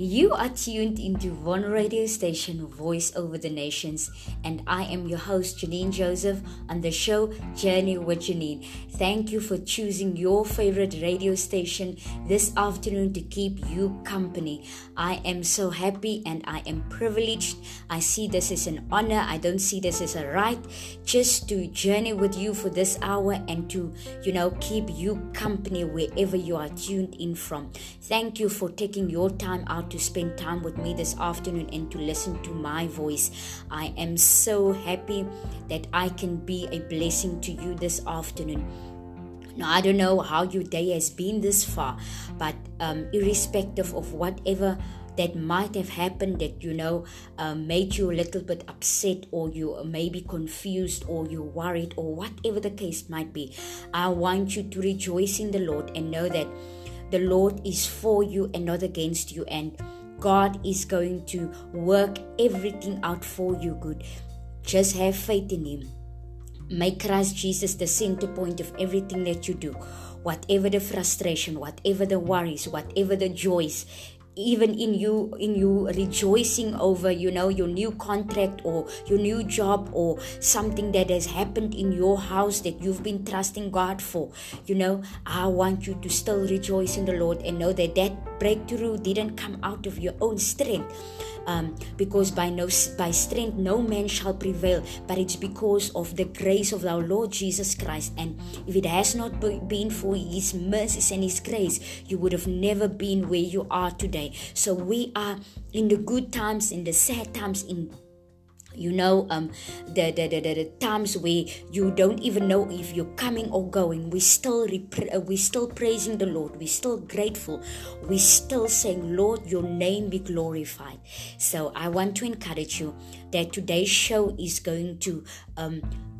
You are tuned into one radio station, Voice Over the Nations, and I am your host, Janine Joseph, on the show Journey with Janine. Thank you for choosing your favorite radio station this afternoon to keep you company. I am so happy and I am privileged. I see this as an honor. I don't see this as a right, just to journey with you for this hour and to, keep you company wherever you are tuned in from. Thank you for taking your time out to spend time with me this afternoon and to listen to my voice. I am so happy that I can be a blessing to you this afternoon. Now, I don't know how your day has been this far, but irrespective of whatever that might have happened that, made you a little bit upset, or you may be confused, or you're worried, or whatever the case might be, I want you to rejoice in the Lord and know that the Lord is for you and not against you, and God is going to work everything out for you good. Just have faith in Him. Make Christ Jesus the center point of everything that you do. Whatever the frustration, whatever the worries, whatever the joys, even in you rejoicing over, your new contract or your new job or something that has happened in your house that you've been trusting God for, I want you to still rejoice in the Lord and know that that breakthrough didn't come out of your own strength, because by strength no man shall prevail, but it's because of the grace of our Lord Jesus Christ. And if it has not been for His mercies and His grace, you would have never been where you are today. So we are in the good times, in the sad times, in the times where you don't even know if you're coming or going. We're still praising the Lord. We're still grateful. We're still saying, Lord, your name be glorified. So I want to encourage you that today's show is going to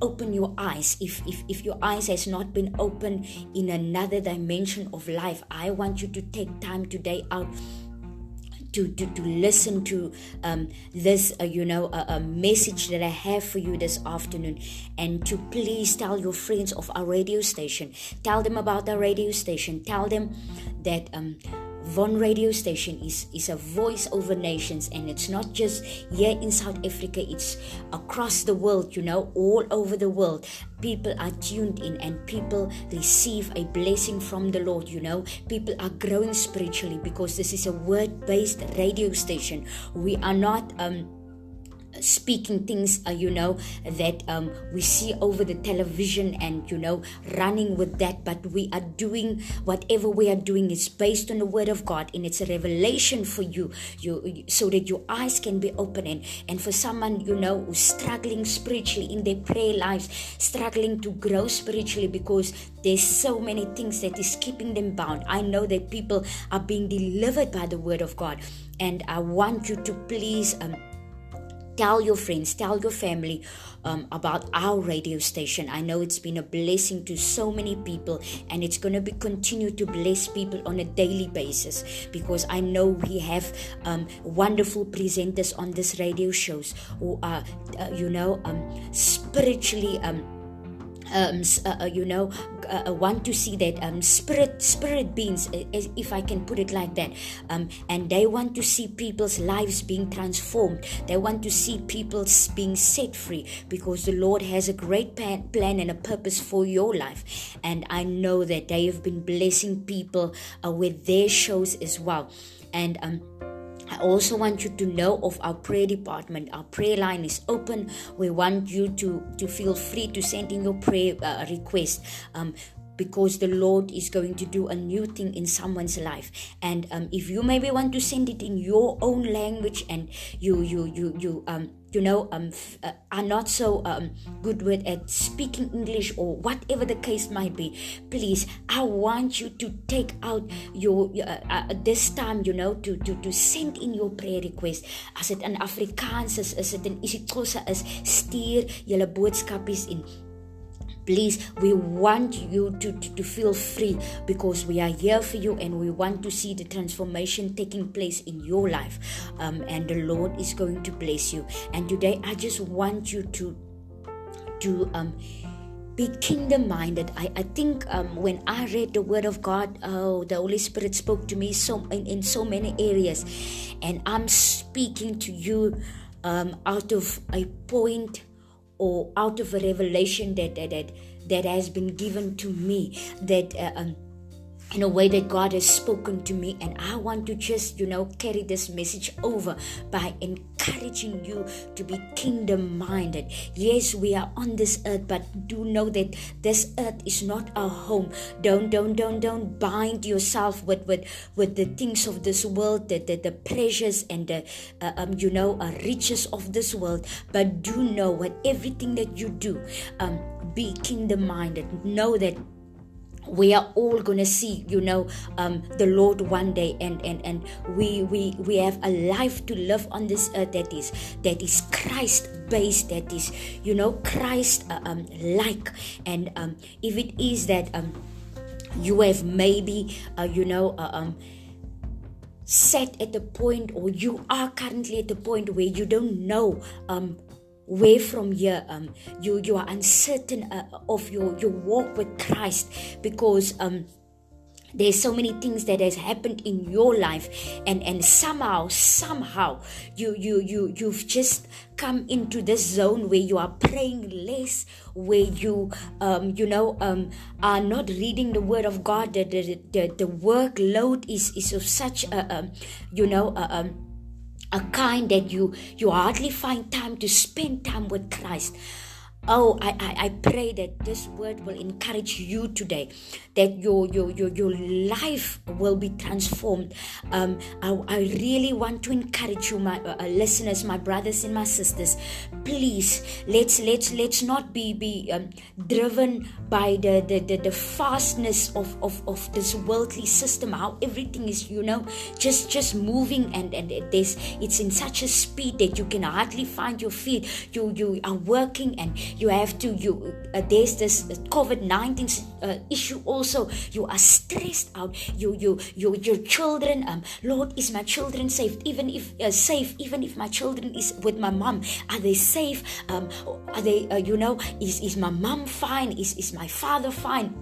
open your eyes. If your eyes has not been opened in another dimension of life, I want you to take time today out to listen to this message that I have for you this afternoon, and to please tell your friends of our radio station. Tell them about our radio station. Tell them that One radio station is a voice over nations, and it's not just here in South Africa, it's across the world, all over the world. People are tuned in and people receive a blessing from the Lord, People are growing spiritually because this is a word-based radio station. We are not speaking things that we see over the television and running with that, but we are doing whatever we are doing is based on the word of God, and it's a revelation for you so that your eyes can be opened. And for someone who's struggling spiritually in their prayer lives, struggling to grow spiritually because there's so many things that is keeping them bound, I know that people are being delivered by the word of God, and I want you to please tell your friends, tell your family about our radio station. I know it's been a blessing to so many people, and it's going to be continue to bless people on a daily basis, because I know we have wonderful presenters on this radio shows who are, spiritually want to see that spirit beings, if I can put it like that, and they want to see people's lives being transformed. They want to see people being set free, because the Lord has a great plan and a purpose for your life. And I know that they have been blessing people with their shows as well. And I also want you to know of our prayer department. Our prayer line is open. We want you to feel free to send in your prayer request, because the Lord is going to do a new thing in someone's life. And if you maybe want to send it in your own language, and you are not so good with at speaking English or whatever the case might be, please, I want you to take out your this time, to send in your prayer request. As it in Afrikaans is, as it in isiXhosa is, stuur julle boodskappies in. Please, we want you to feel free, because we are here for you, and we want to see the transformation taking place in your life. And the Lord is going to bless you. And today, I just want you to be kingdom-minded. I think when I read the Word of God, the Holy Spirit spoke to me in so many areas. And I'm speaking to you out of a point or out of a revelation that has been given to me, that in a way that God has spoken to me, and I want to just, carry this message over by encouraging you to be kingdom-minded. Yes, we are on this earth, but do know that this earth is not our home. Don't bind yourself with the things of this world, the pleasures and the riches of this world. But do know what everything that you do, be kingdom-minded. Know that we are all gonna see, the Lord one day, and we have a life to live on this earth that is Christ-based, that is, Christ like, and if it is that you have maybe sat at the point, or you are currently at the point where you don't know where from here, you are uncertain of your walk with Christ, because there's so many things that has happened in your life, and somehow you've just come into this zone where you are praying less, where you are not reading the Word of God. The workload is of such a kind that you hardly find time to spend time with Christ. Oh, I pray that this word will encourage you today, that your life will be transformed. I really want to encourage you, my listeners, my brothers and my sisters. Please, let's not be driven by the fastness of this worldly system. How everything is, just moving, and it's in such a speed that you can hardly find your feet. You are working, and you have to, there's this COVID-19 issue also. You are stressed out. Your children, Lord, is my children safe? Even if my children is with my mom, are they safe? Are they, is my mom fine? Is my father fine?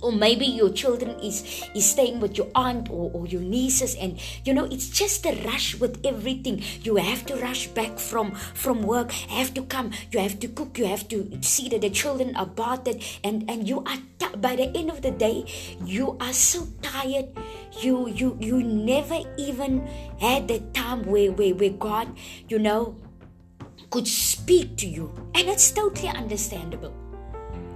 Or maybe your children is staying with your aunt or your nieces, and it's just a rush with everything. You have to rush back from work, have to come, you have to cook, you have to see that the children are bathed, and you are by the end of the day, you are so tired. You never even had the time where God, could speak to you, and it's totally understandable.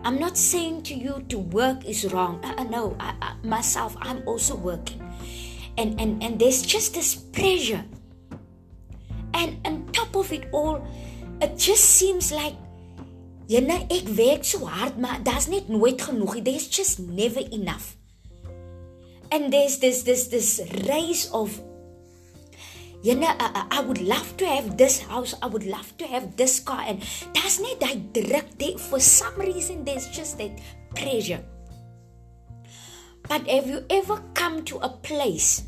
I'm not saying to you to work is wrong. No, I myself, I'm also working. And there's just this pressure. And on top of it all, it just seems like, ek werk so hard, maar daar's net nooit genoeg. There's just never enough. And there's this race of, I would love to have this house, I would love to have this car, and that's not that direct. For some reason, there's just that pressure. But have you ever come to a place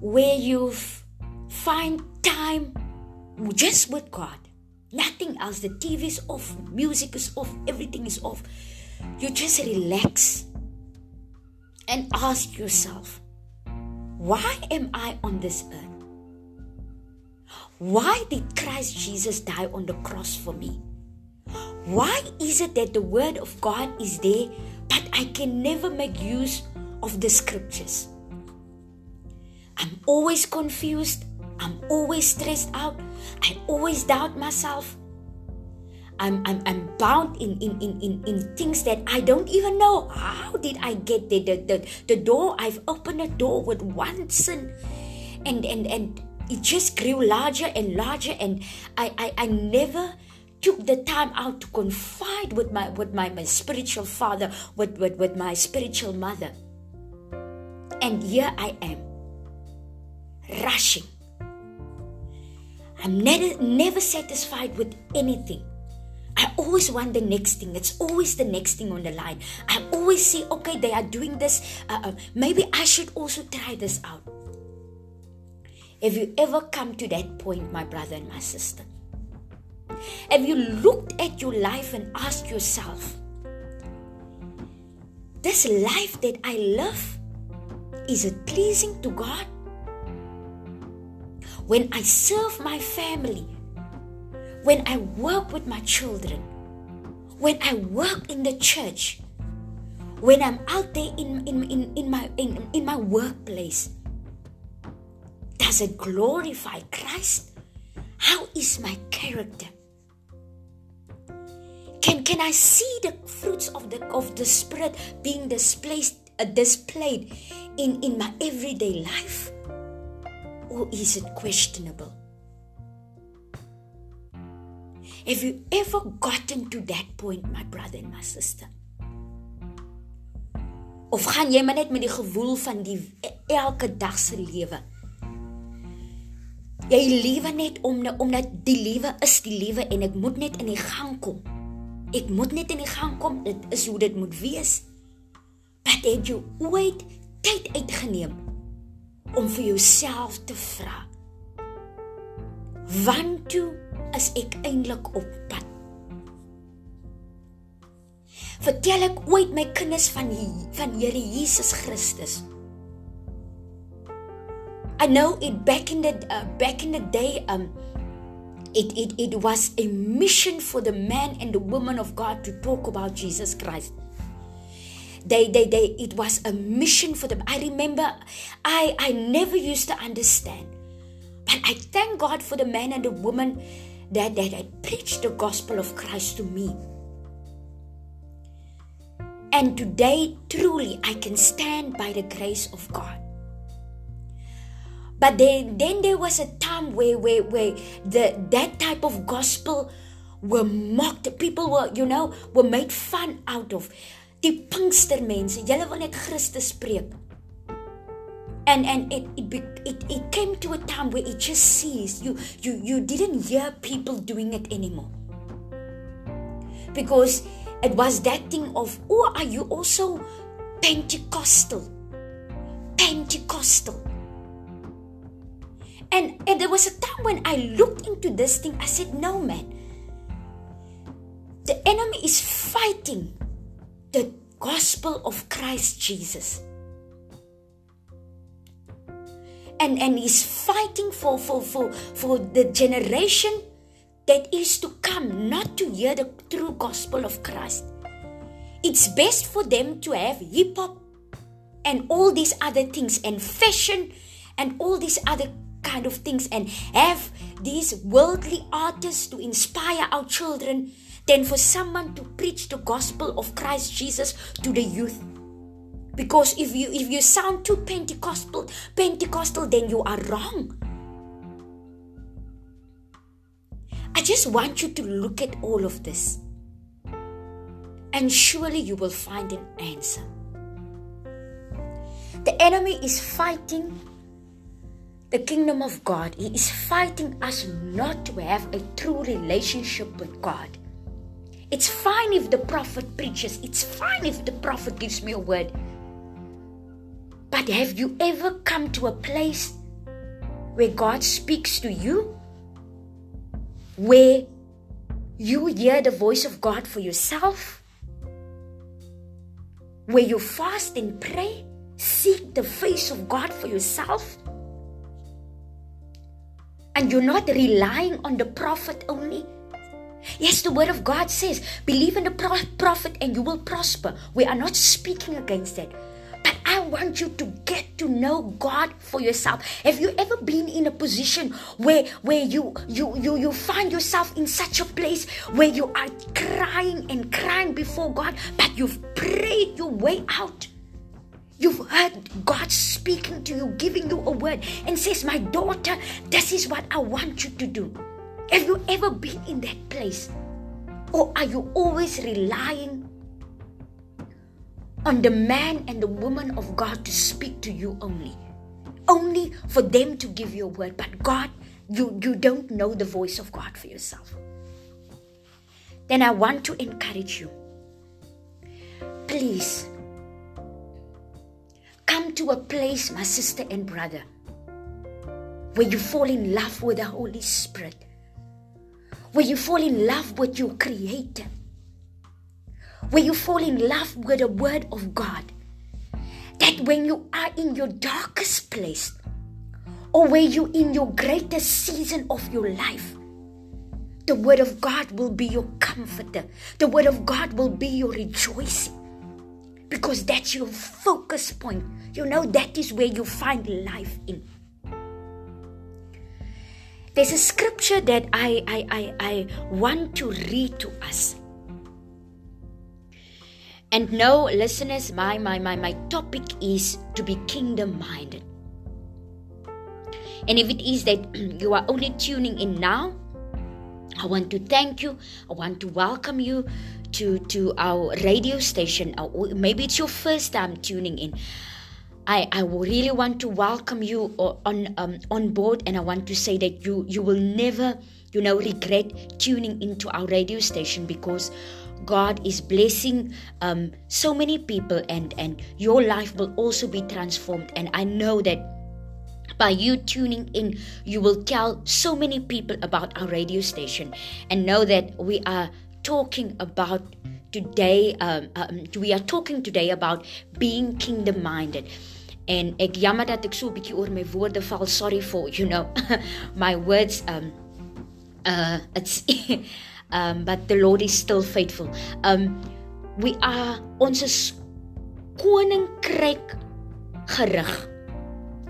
where you find time just with God? Nothing else. The TV is off, music is off, everything is off. You just relax and ask yourself, why am I on this earth? Why did Christ Jesus die on the cross for me? Why is it that the Word of God is there, but I can never make use of the scriptures? I'm always confused. I'm always stressed out. I always doubt myself. I'm bound in things that I don't even know. How did I get there? The door, I've opened a door with one sin, and it just grew larger and larger, and I never took the time out to confide with my spiritual father, with my spiritual mother. And here I am, rushing. I'm never satisfied with anything. I always want the next thing. It's always the next thing on the line. I always say, okay, they are doing this. Maybe I should also try this out. Have you ever come to that point, my brother and my sister? Have you looked at your life and asked yourself, this life that I live, is it pleasing to God? When I serve my family, when I work with my children, when I work in the church, when I'm out there in my workplace, does it glorify Christ? How is my character? Can I see the fruits of the Spirit being displayed in my everyday life? Or is it questionable? Have you ever gotten to that point, my brother and my sister? Of gaan jy maar net met die gewoel van die elke dag se lewe? Jy lewe net omdat die lewe is die lewe en ek moet net in die gang kom. Ek moet net in die gang kom, dit is hoe dit moet wees. But het jy ooit tyd uitgeneem om vir jouself te vra, waartoe is ek eintlik op pad? Vertel ek ooit my kinders van Here Jesus Christus? I know it back in the day, it was a mission for the man and the woman of God to talk about Jesus Christ. It was a mission for them. I remember, I never used to understand. But I thank God for the man and the woman that preached the gospel of Christ to me. And today, truly, I can stand by the grace of God. But then there was a time where that type of gospel were mocked. People were made fun out of. Die Pinkster mense, julle wil net Christus preek. And it came to a time where it just ceased. You didn't hear people doing it anymore. Because it was that thing of, oh, are you also Pentecostal? Pentecostal. And there was a time when I looked into this thing, I said, no man. The enemy is fighting the gospel of Christ Jesus. And he's fighting for the generation that is to come not to hear the true gospel of Christ. It's best for them to have hip-hop and all these other things and fashion and all these other kind of things and have these worldly artists to inspire our children than for someone to preach the gospel of Christ Jesus to the youth. Because if you sound too Pentecostal, then you are wrong. I just want you to look at all of this. And surely you will find an answer. The enemy is fighting the kingdom of God. He is fighting us not to have a true relationship with God. It's fine if the prophet preaches. It's fine if the prophet gives me a word. But have you ever come to a place where God speaks to you? Where you hear the voice of God for yourself? Where you fast and pray? Seek the face of God for yourself? And you're not relying on the prophet only? Yes, the word of God says, believe in the prophet and you will prosper. We are not speaking against that. But I want you to get to know God for yourself. Have you ever been in a position where you find yourself in such a place where you are crying before God, but you've prayed your way out? You've heard God speaking to you, giving you a word and says, my daughter, this is what I want you to do. Have you ever been in that place? Or are you always relying on the man and the woman of God to speak to you only? Only for them to give you a word. But God, you don't know the voice of God for yourself. Then I want to encourage you. Please, come to a place, my sister and brother, where you fall in love with the Holy Spirit. where you fall in love with your Creator, where you fall in love with the Word of God, that when you are in your darkest place, or where you're in your greatest season of your life, the Word of God will be your comforter. The Word of God will be your rejoicing. Because that's your focus point. You know, that is where you find life in. There's a scripture that I want to read to us. And no, listeners, my topic is to be kingdom-minded. And if it is that you are only tuning in now, I want to thank you. I want to welcome you to our radio station. Or maybe it's your first time tuning in. I really want to welcome you on board, and I want to say that you will never, regret tuning into our radio station, because God is blessing so many people, and your life will also be transformed. And I know that by you tuning in, you will tell so many people about our radio station, and know that we are talking about today. We are talking today about being kingdom-minded. En ek jammer dat ek so 'n bietjie oor my woorde val. Sorry for my words. It's but the Lord is still faithful. We are ons koninkryk gerig.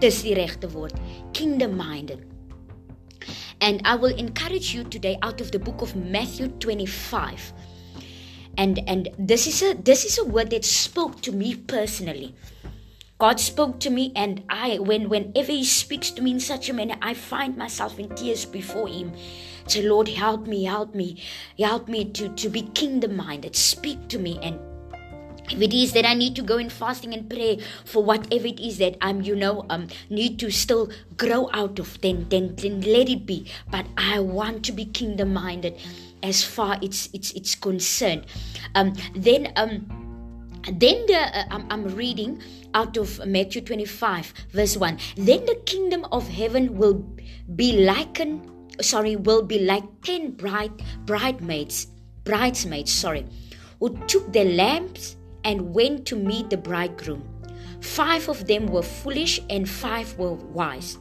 Dis die regte woord, kingdom-minded. And I will encourage you today out of the book of Matthew 25. And this is a word that spoke to me personally. God spoke to me, and whenever He speaks to me in such a manner, I find myself in tears before Him. So Lord, help me to be kingdom-minded. Speak to me. And if it is that I need to go in fasting and prayer for whatever it is that I'm, need to still grow out of, then let it be. But I want to be kingdom-minded as far it's concerned. I'm reading out of Matthew 25 verse 1. Then the kingdom of heaven will be like 10 bridesmaids, who took their lamps and went to meet the bridegroom. 5 of them were foolish and 5 were wise.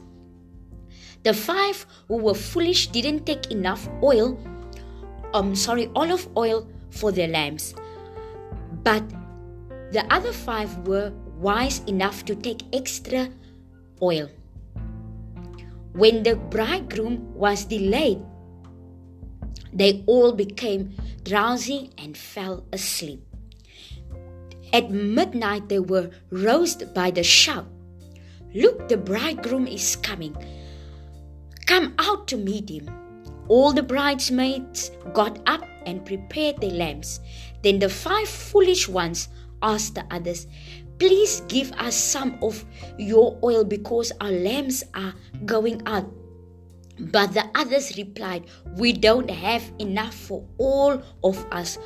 The 5 who were foolish didn't take enough olive oil for their lamps, but the other 5 were wise enough to take extra oil. When the bridegroom was delayed, they all became drowsy and fell asleep. At midnight they were roused by the shout, "Look, the bridegroom is coming. Come out to meet him." All the bridesmaids got up and prepared their lamps. Then the 5 foolish ones asked the others, "Please give us some of your oil, because our lamps are going out." But the others replied, "We don't have enough for all of us.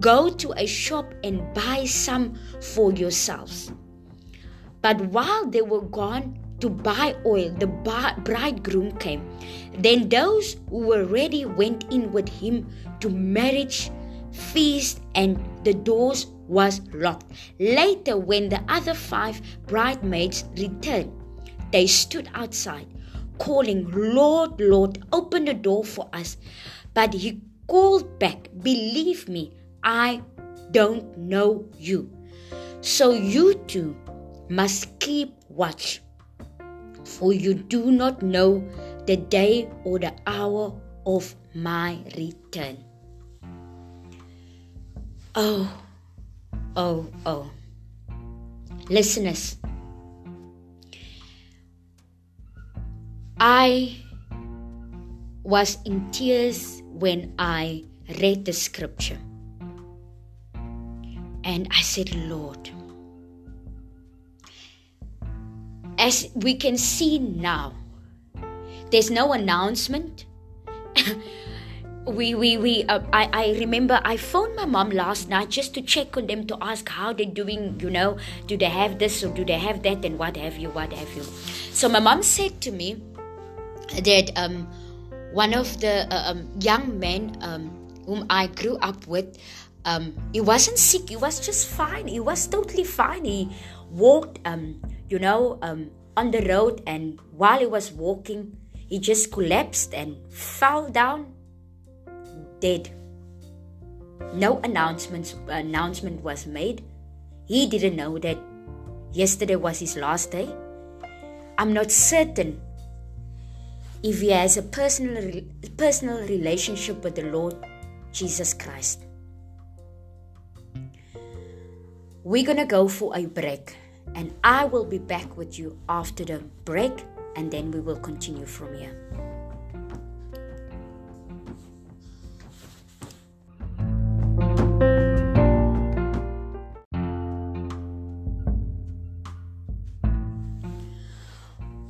Go to a shop and buy some for yourselves." But while they were gone to buy oil, the bridegroom came. Then those who were ready went in with him to marriage feast, and the doors was locked. Later, when the other 5 bridesmaids returned, they stood outside, calling, "Lord, Lord, open the door for us." But he called back, "Believe me, I don't know you. So you too must keep watch, for you do not know the day or the hour of my return." Oh. Listeners, I was in tears when I read the scripture. And I said, "Lord," as we can see now, there's no announcement. I remember I phoned my mom last night just to check on them, to ask how they're doing, do they have this or do they have that, and what have you. So my mom said to me that one of the young men whom I grew up with, he wasn't sick. He was just fine. He was totally fine. He walked, on the road, and while he was walking, he just collapsed and fell down dead. No announcement was made. He didn't know that yesterday was his last day. I'm not certain if he has a personal relationship with the Lord Jesus Christ. We're going to go for a break, and I will be back with you after the break, and then we will continue from here.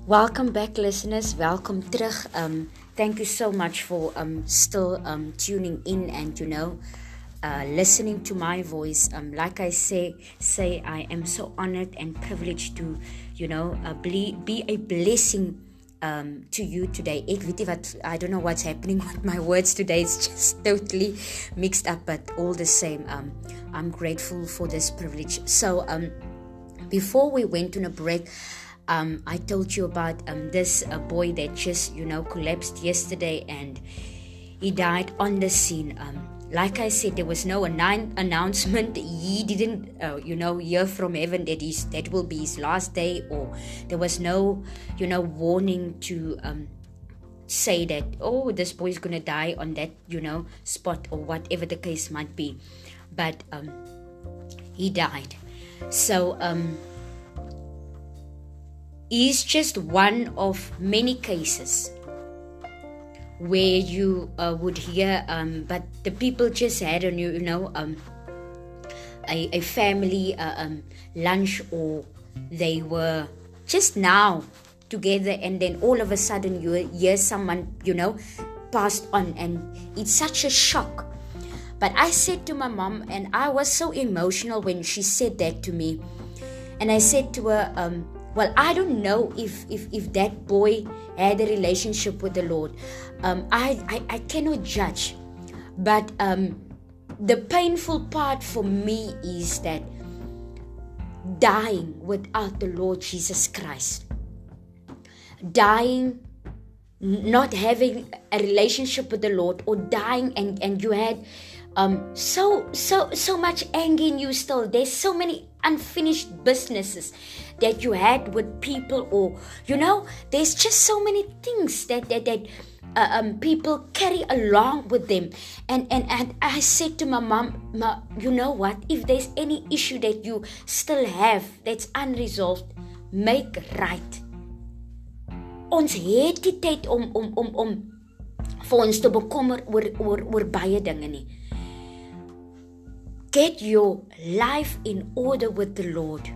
Welcome back, listeners. Welkom terug. Thank you so much for still tuning in and listening to my voice. Like I say I am so honored and privileged to be a blessing to you today. Ek weet nie wat, I don't know what's happening with my words today. It's just totally mixed up, but all the same, I'm grateful for this privilege. So before we went on a break, I told you about this boy that just collapsed yesterday, and he died on the scene. Like I said, there was no announcement. He didn't, hear from heaven that that will be his last day, or there was no, warning to say that, oh, this boy is gonna die on that, spot, or whatever the case might be. But he died. So he's just one of many cases where you would hear, but the people just had a family lunch, or they were just now together, and then all of a sudden you hear someone passed on, and it's such a shock. But I said to my mom, and I was so emotional when she said that to me, and I said to her, well, I don't know if that boy had a relationship with the Lord. I cannot judge. But the painful part for me is that dying without the Lord Jesus Christ, dying not having a relationship with the Lord, or dying and you had so much anger in you still. There's so many unfinished businesses that you had with people, or there's just so many things that people carry along with them. And I said to my mom, you know what? If there's any issue that you still have that's unresolved, make right. Ons het die tyd om vir ons te bekommer oor baie dinge nie. Get your life in order with the Lord,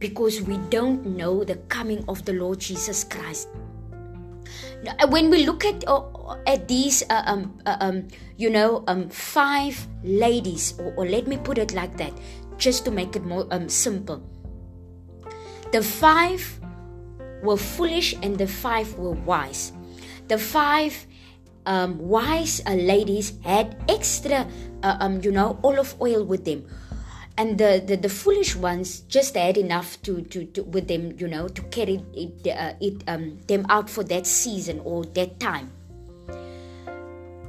because we don't know the coming of the Lord Jesus Christ. When we look at these, five ladies, or let me put it like that, just to make it more simple. The five were foolish, and the five were wise. The five wise ladies had extra olive oil with them, and the foolish ones just had enough to with them, to carry it them out for that season or that time.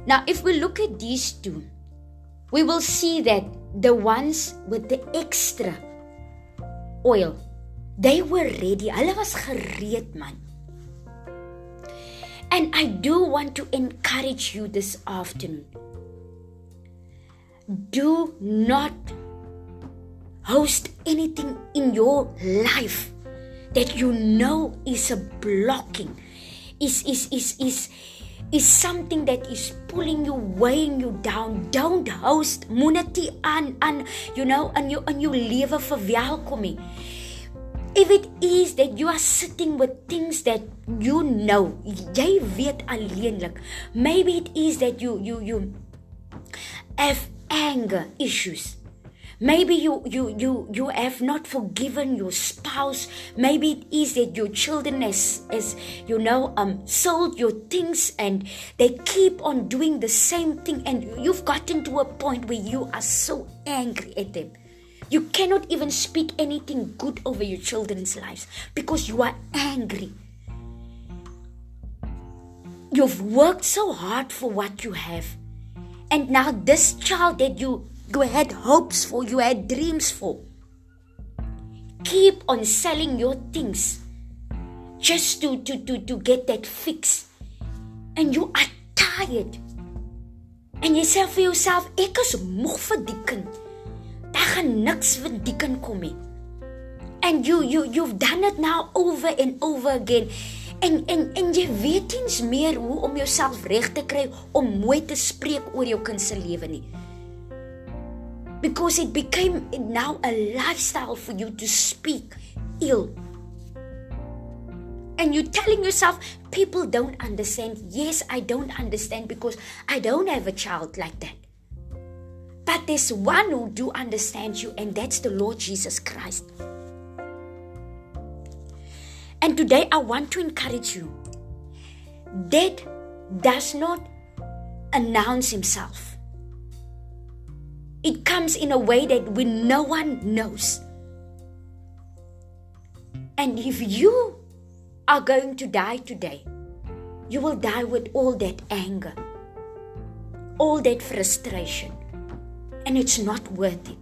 Now, if we look at these two, we will see that the ones with the extra oil, they were ready. Hulle was gereed, man. And I do want to encourage you this afternoon. Do not host anything in your life that is a blocking, is something that is pulling you, weighing you down. Don't host moenie aan jou lewe verwelkom nie. If it is that you are sitting with things that jy weet alleenlik, maybe it is that you have anger issues. Maybe you have not forgiven your spouse. Maybe it is that your children has sold your things and they keep on doing the same thing, and you've gotten to a point where you are so angry at them. You cannot even speak anything good over your children's lives because you are angry. You've worked so hard for what you have. And now this child that you had hopes for, you had dreams for, keep on selling your things just to get that fix. And you are tired. And you say for yourself, ek is moeg vir die kind. Daar gaan niks vir die kind kom nie. And you've done it now over and over again. En jy weet eens meer hoe om jouself reg te kry om mooi te spreek oor jou kind se lewe nie. Because it became now a lifestyle for you to speak ill. And you're telling yourself, people don't understand. Yes, I don't understand because I don't have a child like that. But there's one who do understand you, and that's the Lord Jesus Christ. And today I want to encourage you. Death does not announce himself. It comes in a way that when no one knows. And if you are going to die today, you will die with all that anger, all that frustration, and it's not worth it.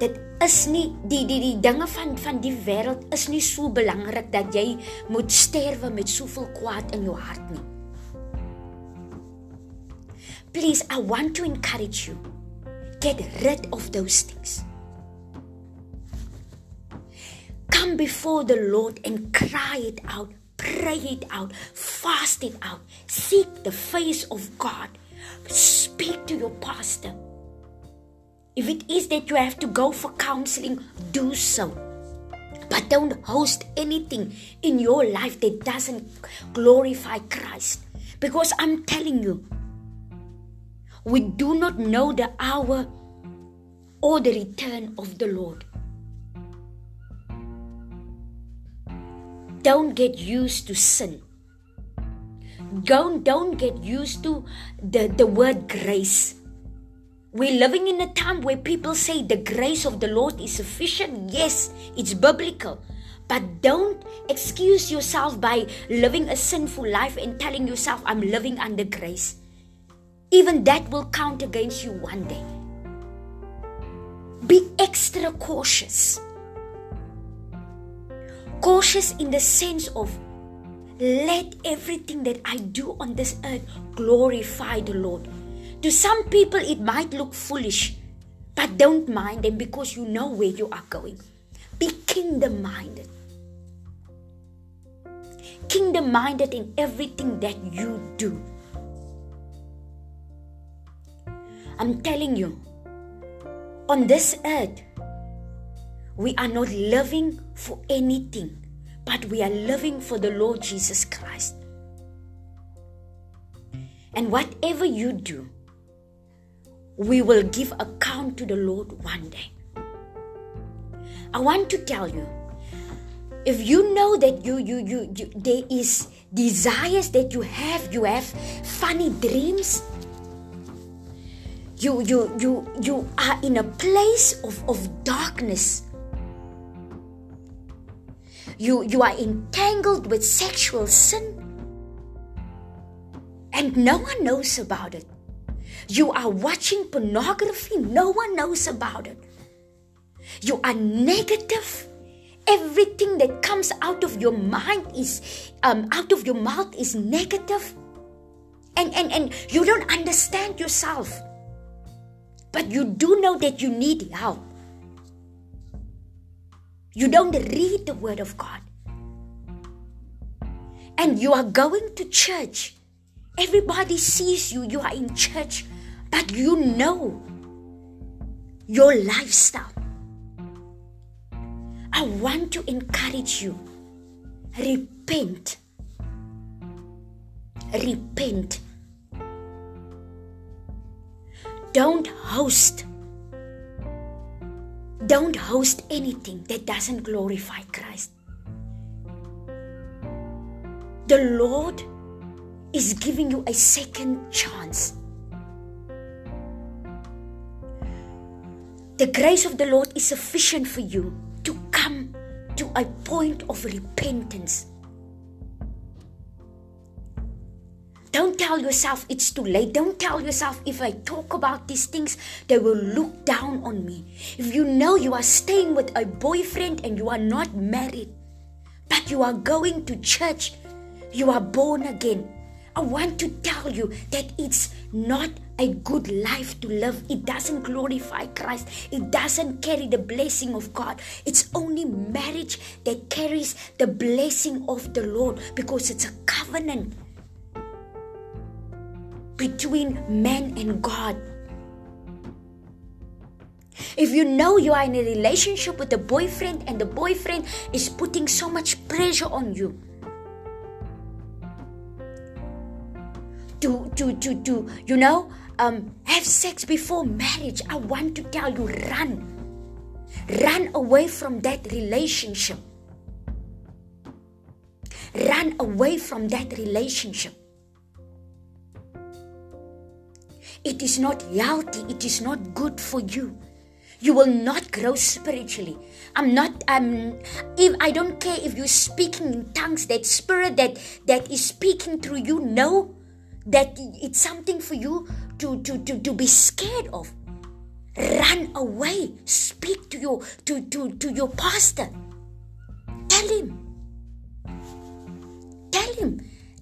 Dit is nie die dinge van die wêreld is nie so belangrik dat jy moet sterwe met soveel kwaad in jou hart nie. Please, I want to encourage you. Get rid of those things. Come before the Lord and cry it out, pray it out, fast it out. Seek the face of God. Speak to your pastor. If it is that you have to go for counseling, do so. But don't host anything in your life that doesn't glorify Christ. Because I'm telling you, we do not know the hour or the return of the Lord. Don't get used to sin. Don't get used to the word grace. We're living in a time where people say the grace of the Lord is sufficient. Yes, it's biblical. But don't excuse yourself by living a sinful life and telling yourself, I'm living under grace. Even that will count against you one day. Be extra cautious. Cautious in the sense of, let everything that I do on this earth glorify the Lord. To some people it might look foolish, but don't mind them because you know where you are going. Be kingdom-minded. Kingdom-minded in everything that you do. I'm telling you, on this earth, we are not living for anything. But we are living for the Lord Jesus Christ. And whatever you do, we will give account to the Lord one day. I want to tell you, if you know that you there is desires that you have funny dreams, you are in a place of darkness. You are entangled with sexual sin and no one knows about it. You are watching pornography, no one knows about it. You are negative. Everything that comes out of your mind is out of your mouth is negative. And you don't understand yourself. But you do know that you need help. You don't read the Word of God. And you are going to church. Everybody sees you. You are in church. But you know your lifestyle. I want to encourage you. Repent. Repent. Don't host anything that doesn't glorify Christ. The Lord is giving you a second chance. The grace of the Lord is sufficient for you to come to a point of repentance. Don't tell yourself it's too late. Don't tell yourself if I talk about these things, they will look down on me. If you know you are staying with a boyfriend and you are not married, but you are going to church, you are born again, I want to tell you that it's not a good life to live. It doesn't glorify Christ. It doesn't carry the blessing of God. It's only marriage that carries the blessing of the Lord, because it's a covenant between man and God. If you know you are in a relationship with a boyfriend and the boyfriend is putting so much pressure on you to have sex before marriage, I want to tell you, run away from that relationship. Run away from that relationship. It is not healthy. It is not good for you. You will not grow spiritually. I don't care if you're speaking in tongues. That spirit that is speaking through you, know that it's something for you to be scared of. Run away. Speak to your pastor. Tell him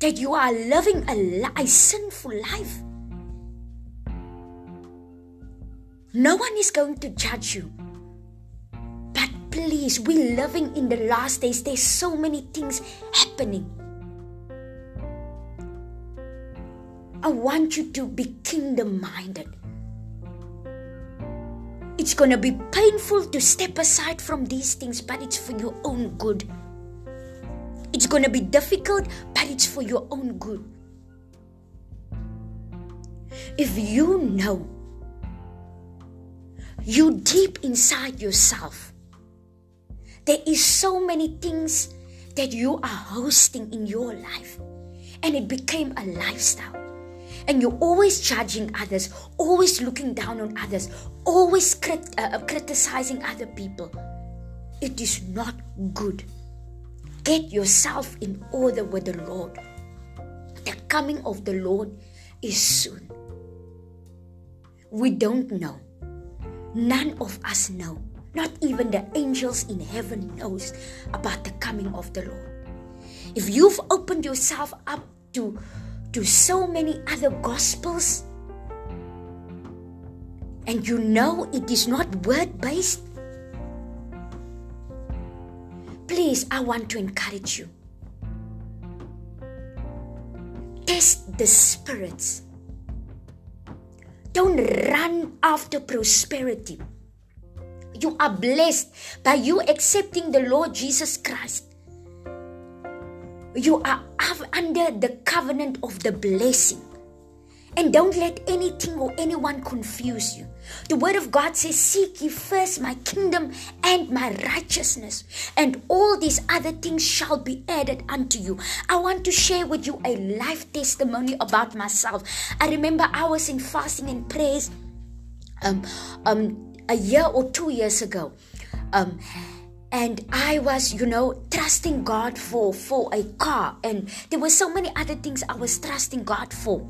that you are living a sinful life. No one is going to judge you. But please, we're living in the last days. There's so many things happening. I want you to be kingdom-minded. It's going to be painful to step aside from these things, but it's for your own good. It's going to be difficult, but it's for your own good. If you know you deep inside yourself, there is so many things that you are hosting in your life, and it became a lifestyle. And you're always judging others, always looking down on others, always criticizing other people. It is not good. Get yourself in order with the Lord. The coming of the Lord is soon. We don't know. None of us know, not even the angels in heaven knows about the coming of the Lord. If you've opened yourself up to so many other gospels and you know it is not word-based, please, I want to encourage you. Test the spirits. Don't run after prosperity. You are blessed by you accepting the Lord Jesus Christ. You are under the covenant of the blessing. And don't let anything or anyone confuse you. The word of God says, seek ye first my kingdom and my righteousness, and all these other things shall be added unto you. I want to share with you a life testimony about myself. I remember I was in fasting and prayers a year or 2 years ago. And I was, trusting God for a car. And there were so many other things I was trusting God for.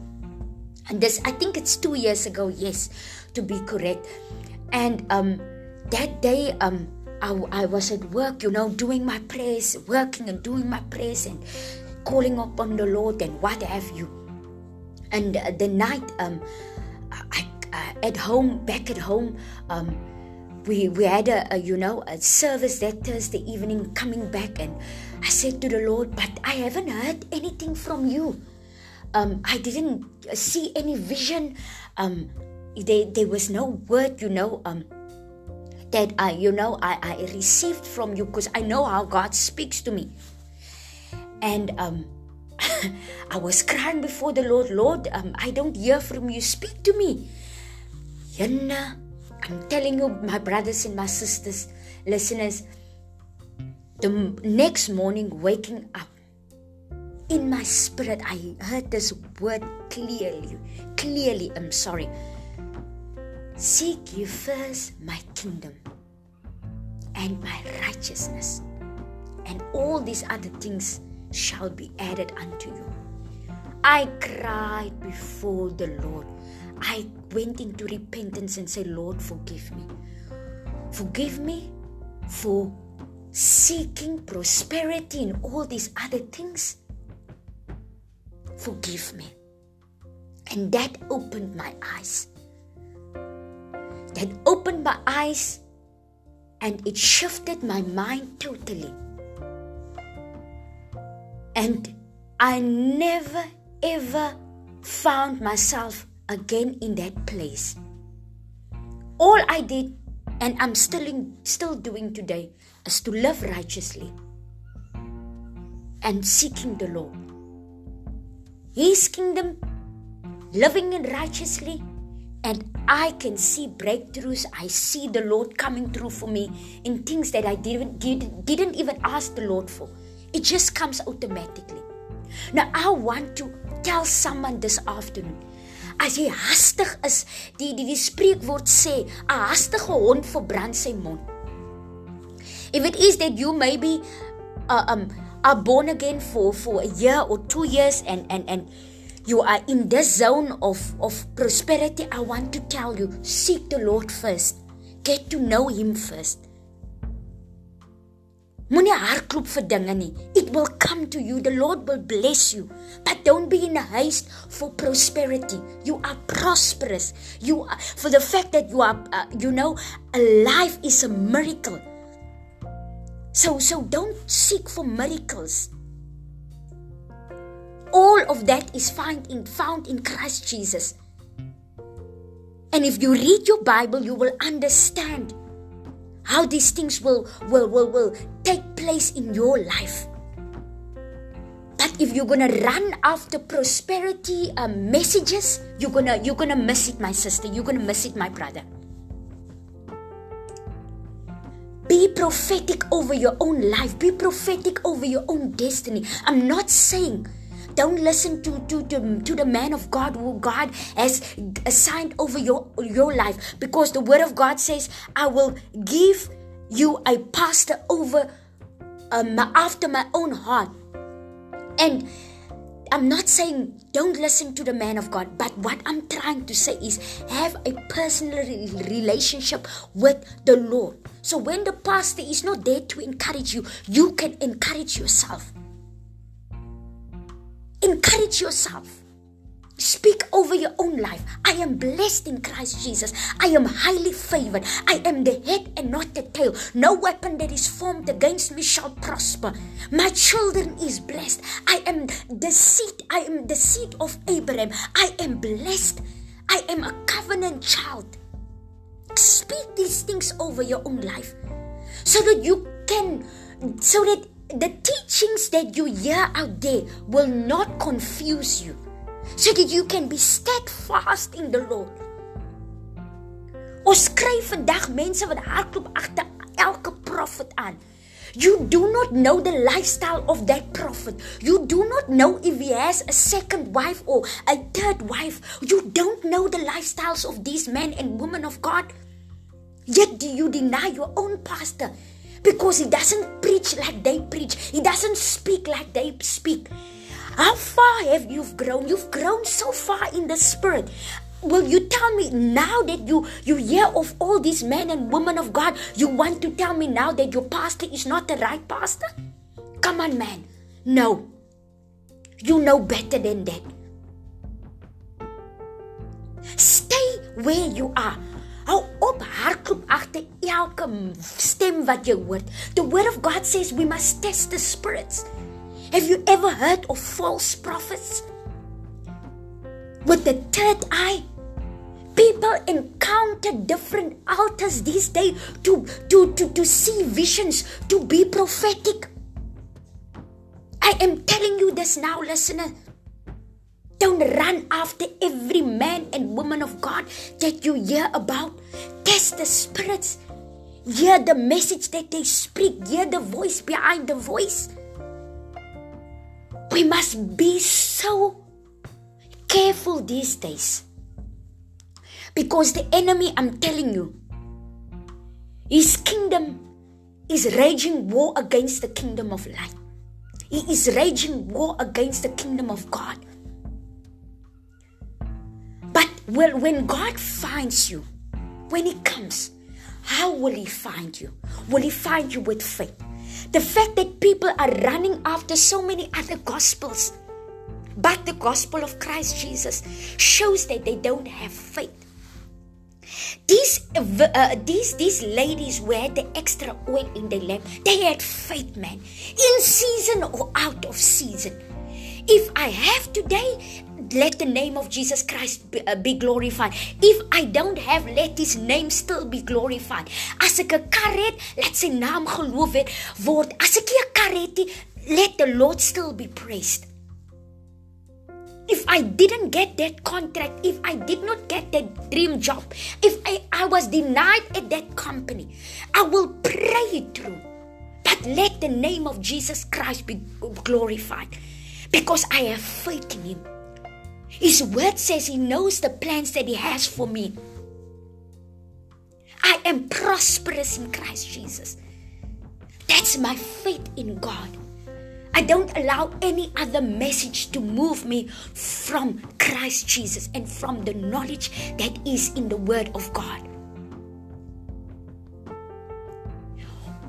And this, I think it's 2 years ago, yes, to be correct. And that day, I was at work, doing my prayers, working and doing my prayers and calling upon the Lord and what have you. And the night, back at home, we had a service that Thursday evening coming back. And I said to the Lord, but I haven't heard anything from you. I didn't see any vision. There was no word, that I received from you, because I know how God speaks to me. And I was crying before the Lord. Lord, I don't hear from you. Speak to me. Yan na. I'm telling you, my brothers and my sisters, listeners, the next morning waking up, in my spirit, I heard this word clearly, seek ye first my kingdom and my righteousness, and all these other things shall be added unto you. I cried before the Lord. I went into repentance and said, Lord, forgive me. Forgive me for seeking prosperity and all these other things. Forgive me. And that opened my eyes. And it shifted my mind totally. And I never ever found myself again in that place. All I did, and I'm still doing today, is to live righteously and seeking the Lord. His kingdom, living in righteously, and I can see breakthroughs. I see the Lord coming through for me in things that I didn't even ask the Lord for. It just comes automatically. Now, I want to tell someone this afternoon, as jy hastig is, die spreekwoord sê, 'n hastige hond verbrand sy mond. If it is that you maybe are born again for a year or 2 years and you are in this zone of prosperity, I want to tell you, seek the Lord first. Get to know Him first. Moenie hardloop vir dinge nie. It will come to you. The Lord will bless you. But don't be in a haste for prosperity. You are prosperous. You are, for the fact that you are, life is a miracle. So don't seek for miracles. All of that is found in Christ Jesus. And if you read your Bible, you will understand how these things will take place in your life. But if you're gonna run after prosperity messages, you're gonna miss it, my sister. You're gonna miss it, my brother. Be prophetic over your own life. Be prophetic over your own destiny. I'm not saying don't listen to the man of God who God has assigned over your life, because the word of God says, I will give you a pastor over after my own heart. And I'm not saying don't listen to the man of God, but what I'm trying to say is have a personal relationship with the Lord. So when the pastor is not there to encourage you, you can encourage yourself. Encourage yourself. Speak over your own life. I am blessed in Christ Jesus. I am highly favored. I am the head and not the tail. No weapon that is formed against me shall prosper. My children is blessed. I am the seed of Abraham. I am blessed. I am a covenant child. Speak these things over your own life, so that the teachings that you hear out there will not confuse you, so that you can be steadfast in the Lord. Ons kry vandag mense wat hardloop agter elke prophet aan. You do not know the lifestyle of that prophet. You do not know if he has a second wife or a third wife. You don't know the lifestyles of these men and women of God. Yet do you deny your own pastor? Because he doesn't preach like they preach. He doesn't speak like they speak. How far have you grown? You've grown so far in the spirit. Will you tell me now that you hear of all these men and women of God, you want to tell me now that your pastor is not the right pastor? Come on, man. No. You know better than that. Stay where you are. Hou op hardloop agter elke stem wat jy hoor. The word of God says we must test the spirits. Have you ever heard of false prophets? With the third eye, people encounter different altars these days to see visions, to be prophetic. I am telling you this now, listener. Don't run after every man and woman of God that you hear about. Test the spirits. Hear the message that they speak. Hear the voice behind the voice. We must be so careful these days. Because the enemy, I'm telling you, his kingdom is raging war against the kingdom of light. He is raging war against the kingdom of God. But when God finds you, when he comes, how will he find you? Will he find you with faith? The fact that people are running after so many other gospels, but the gospel of Christ Jesus, shows that they don't have faith. These ladies who had the extra oil in their lamp, they had faith, man. In season or out of season. If I have today, let the name of Jesus Christ be glorified. If I don't have, let his name still be glorified. As ek 'n kar het, laat sy naam geloof word. As ek 'n kar het, let the Lord still be praised. If I didn't get that contract, if I did not get that dream job, if I was denied at that company, I will pray it through. But let the name of Jesus Christ be glorified, because I have faith in him. His word says he knows the plans that he has for me. I am prosperous in Christ Jesus. That's my faith in God. I don't allow any other message to move me from Christ Jesus and from the knowledge that is in the Word of God.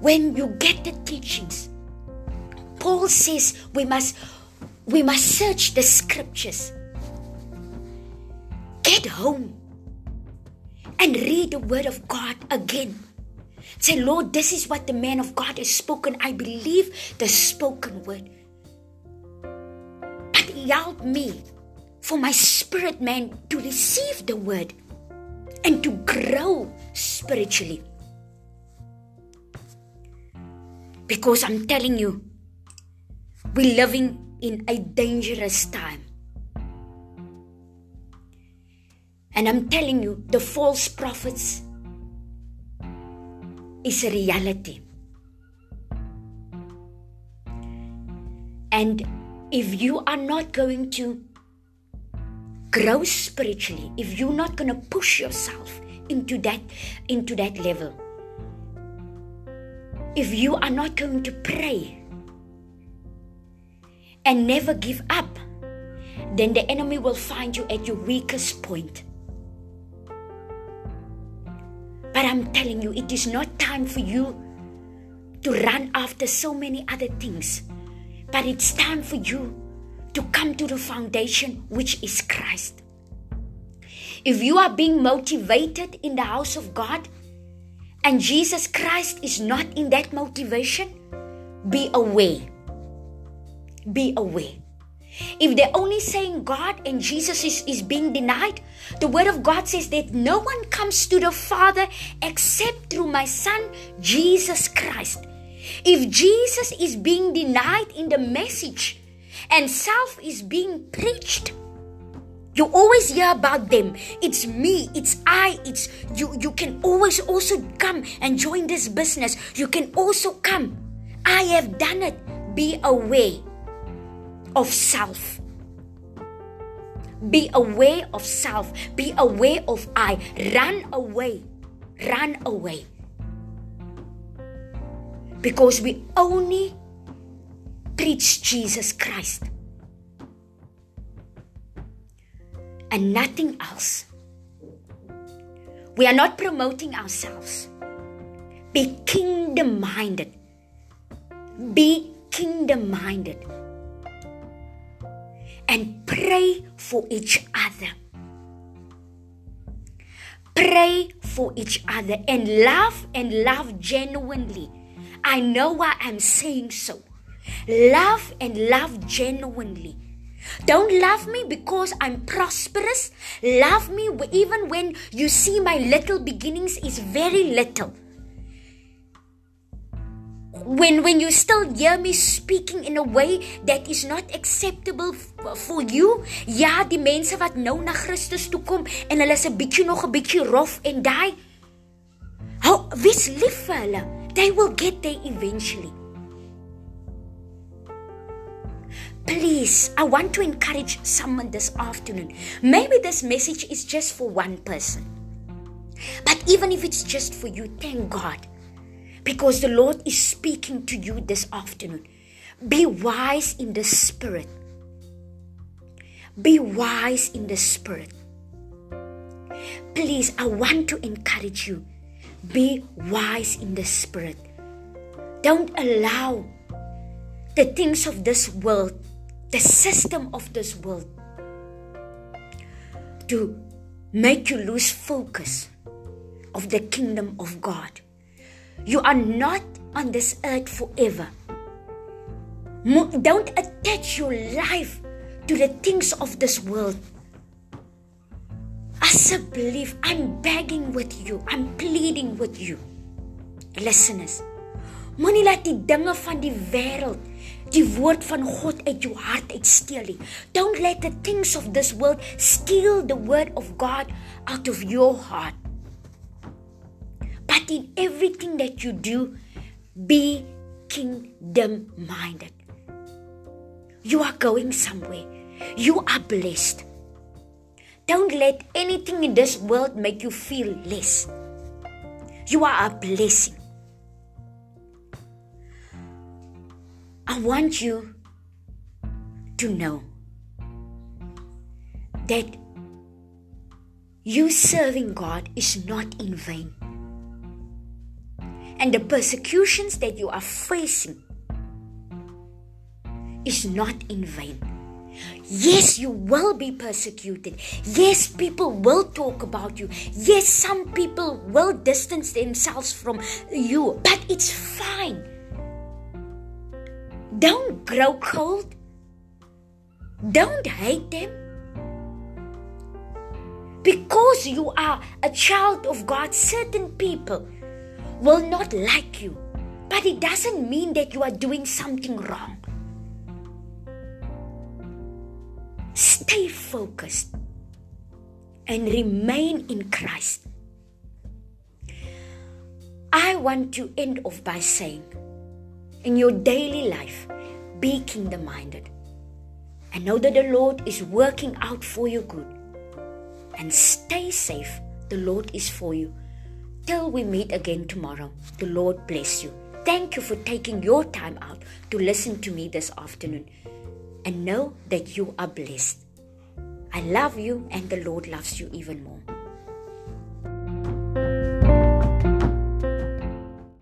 When you get the teachings, Paul says we must search the scriptures. Get home and read the Word of God again. Say, Lord, this is what the man of God has spoken. I believe the spoken word. But help me for my spirit man to receive the word and to grow spiritually. Because I'm telling you, we're living in a dangerous time. And I'm telling you, the false prophets is a reality. And if you are not going to grow spiritually, if you're not going to push yourself into that level, if you are not going to pray and never give up, then the enemy will find you at your weakest point. But I'm telling you, it is not time for you to run after so many other things. But it's time for you to come to the foundation, which is Christ. If you are being motivated in the house of God and Jesus Christ is not in that motivation, be away. Be away. If they're only saying God and Jesus is being denied, the Word of God says that no one comes to the Father except through my Son, Jesus Christ. If Jesus is being denied in the message and self is being preached, you always hear about them. It's me, it's I, it's you. You can always also come and join this business. You can also come. I have done it. Be aware of self. Be aware of self. Be aware of I. Run away. Run away. Because we only preach Jesus Christ and nothing else. We are not promoting ourselves. Be kingdom minded. Be kingdom minded. And pray for each other. Pray for each other and love genuinely. I know why I'm saying so. Love and love genuinely. Don't love me because I'm prosperous. Love me even when you see my little beginnings is very little. when you still hear me speaking in a way that is not acceptable for you. Ja, die mense wat nou na Christus toe kom en hulle is 'n bietjie nog 'n bietjie rof en daai. Wees lief vir hulle. They will get there eventually. Please, I want to encourage someone this afternoon. Maybe this message is just for one person. But even if it's just for you, thank God. Because the Lord is speaking to you this afternoon. Be wise in the Spirit. Be wise in the Spirit. Please, I want to encourage you. Be wise in the Spirit. Don't allow the things of this world, the system of this world, to make you lose focus of the kingdom of God. You are not on this earth forever. Don't attach your life to the things of this world. Asseblief, I'm begging with you. I'm pleading with you. Listeners, moenie laat die dinge van die wêreld, die woord van God uit jou hart uitsteel nie. Don't let the things of this world steal the word of God out of your heart. But in everything that you do, be kingdom-minded. You are going somewhere. You are blessed. Don't let anything in this world make you feel less. You are a blessing. I want you to know that you serving God is not in vain. And the persecutions that you are facing is not in vain. Yes, you will be persecuted. Yes, people will talk about you. Yes, some people will distance themselves from you. But it's fine. Don't grow cold. Don't hate them. Because you are a child of God, certain people will not like you. But it doesn't mean that you are doing something wrong. Stay focused and remain in Christ. I want to end off by saying, in your daily life, be kingdom-minded. And know that the Lord is working out for your good. And stay safe. The Lord is for you. Till we meet again tomorrow, the Lord bless you. Thank you for taking your time out to listen to me this afternoon. And know that you are blessed. I love you and the Lord loves you even more.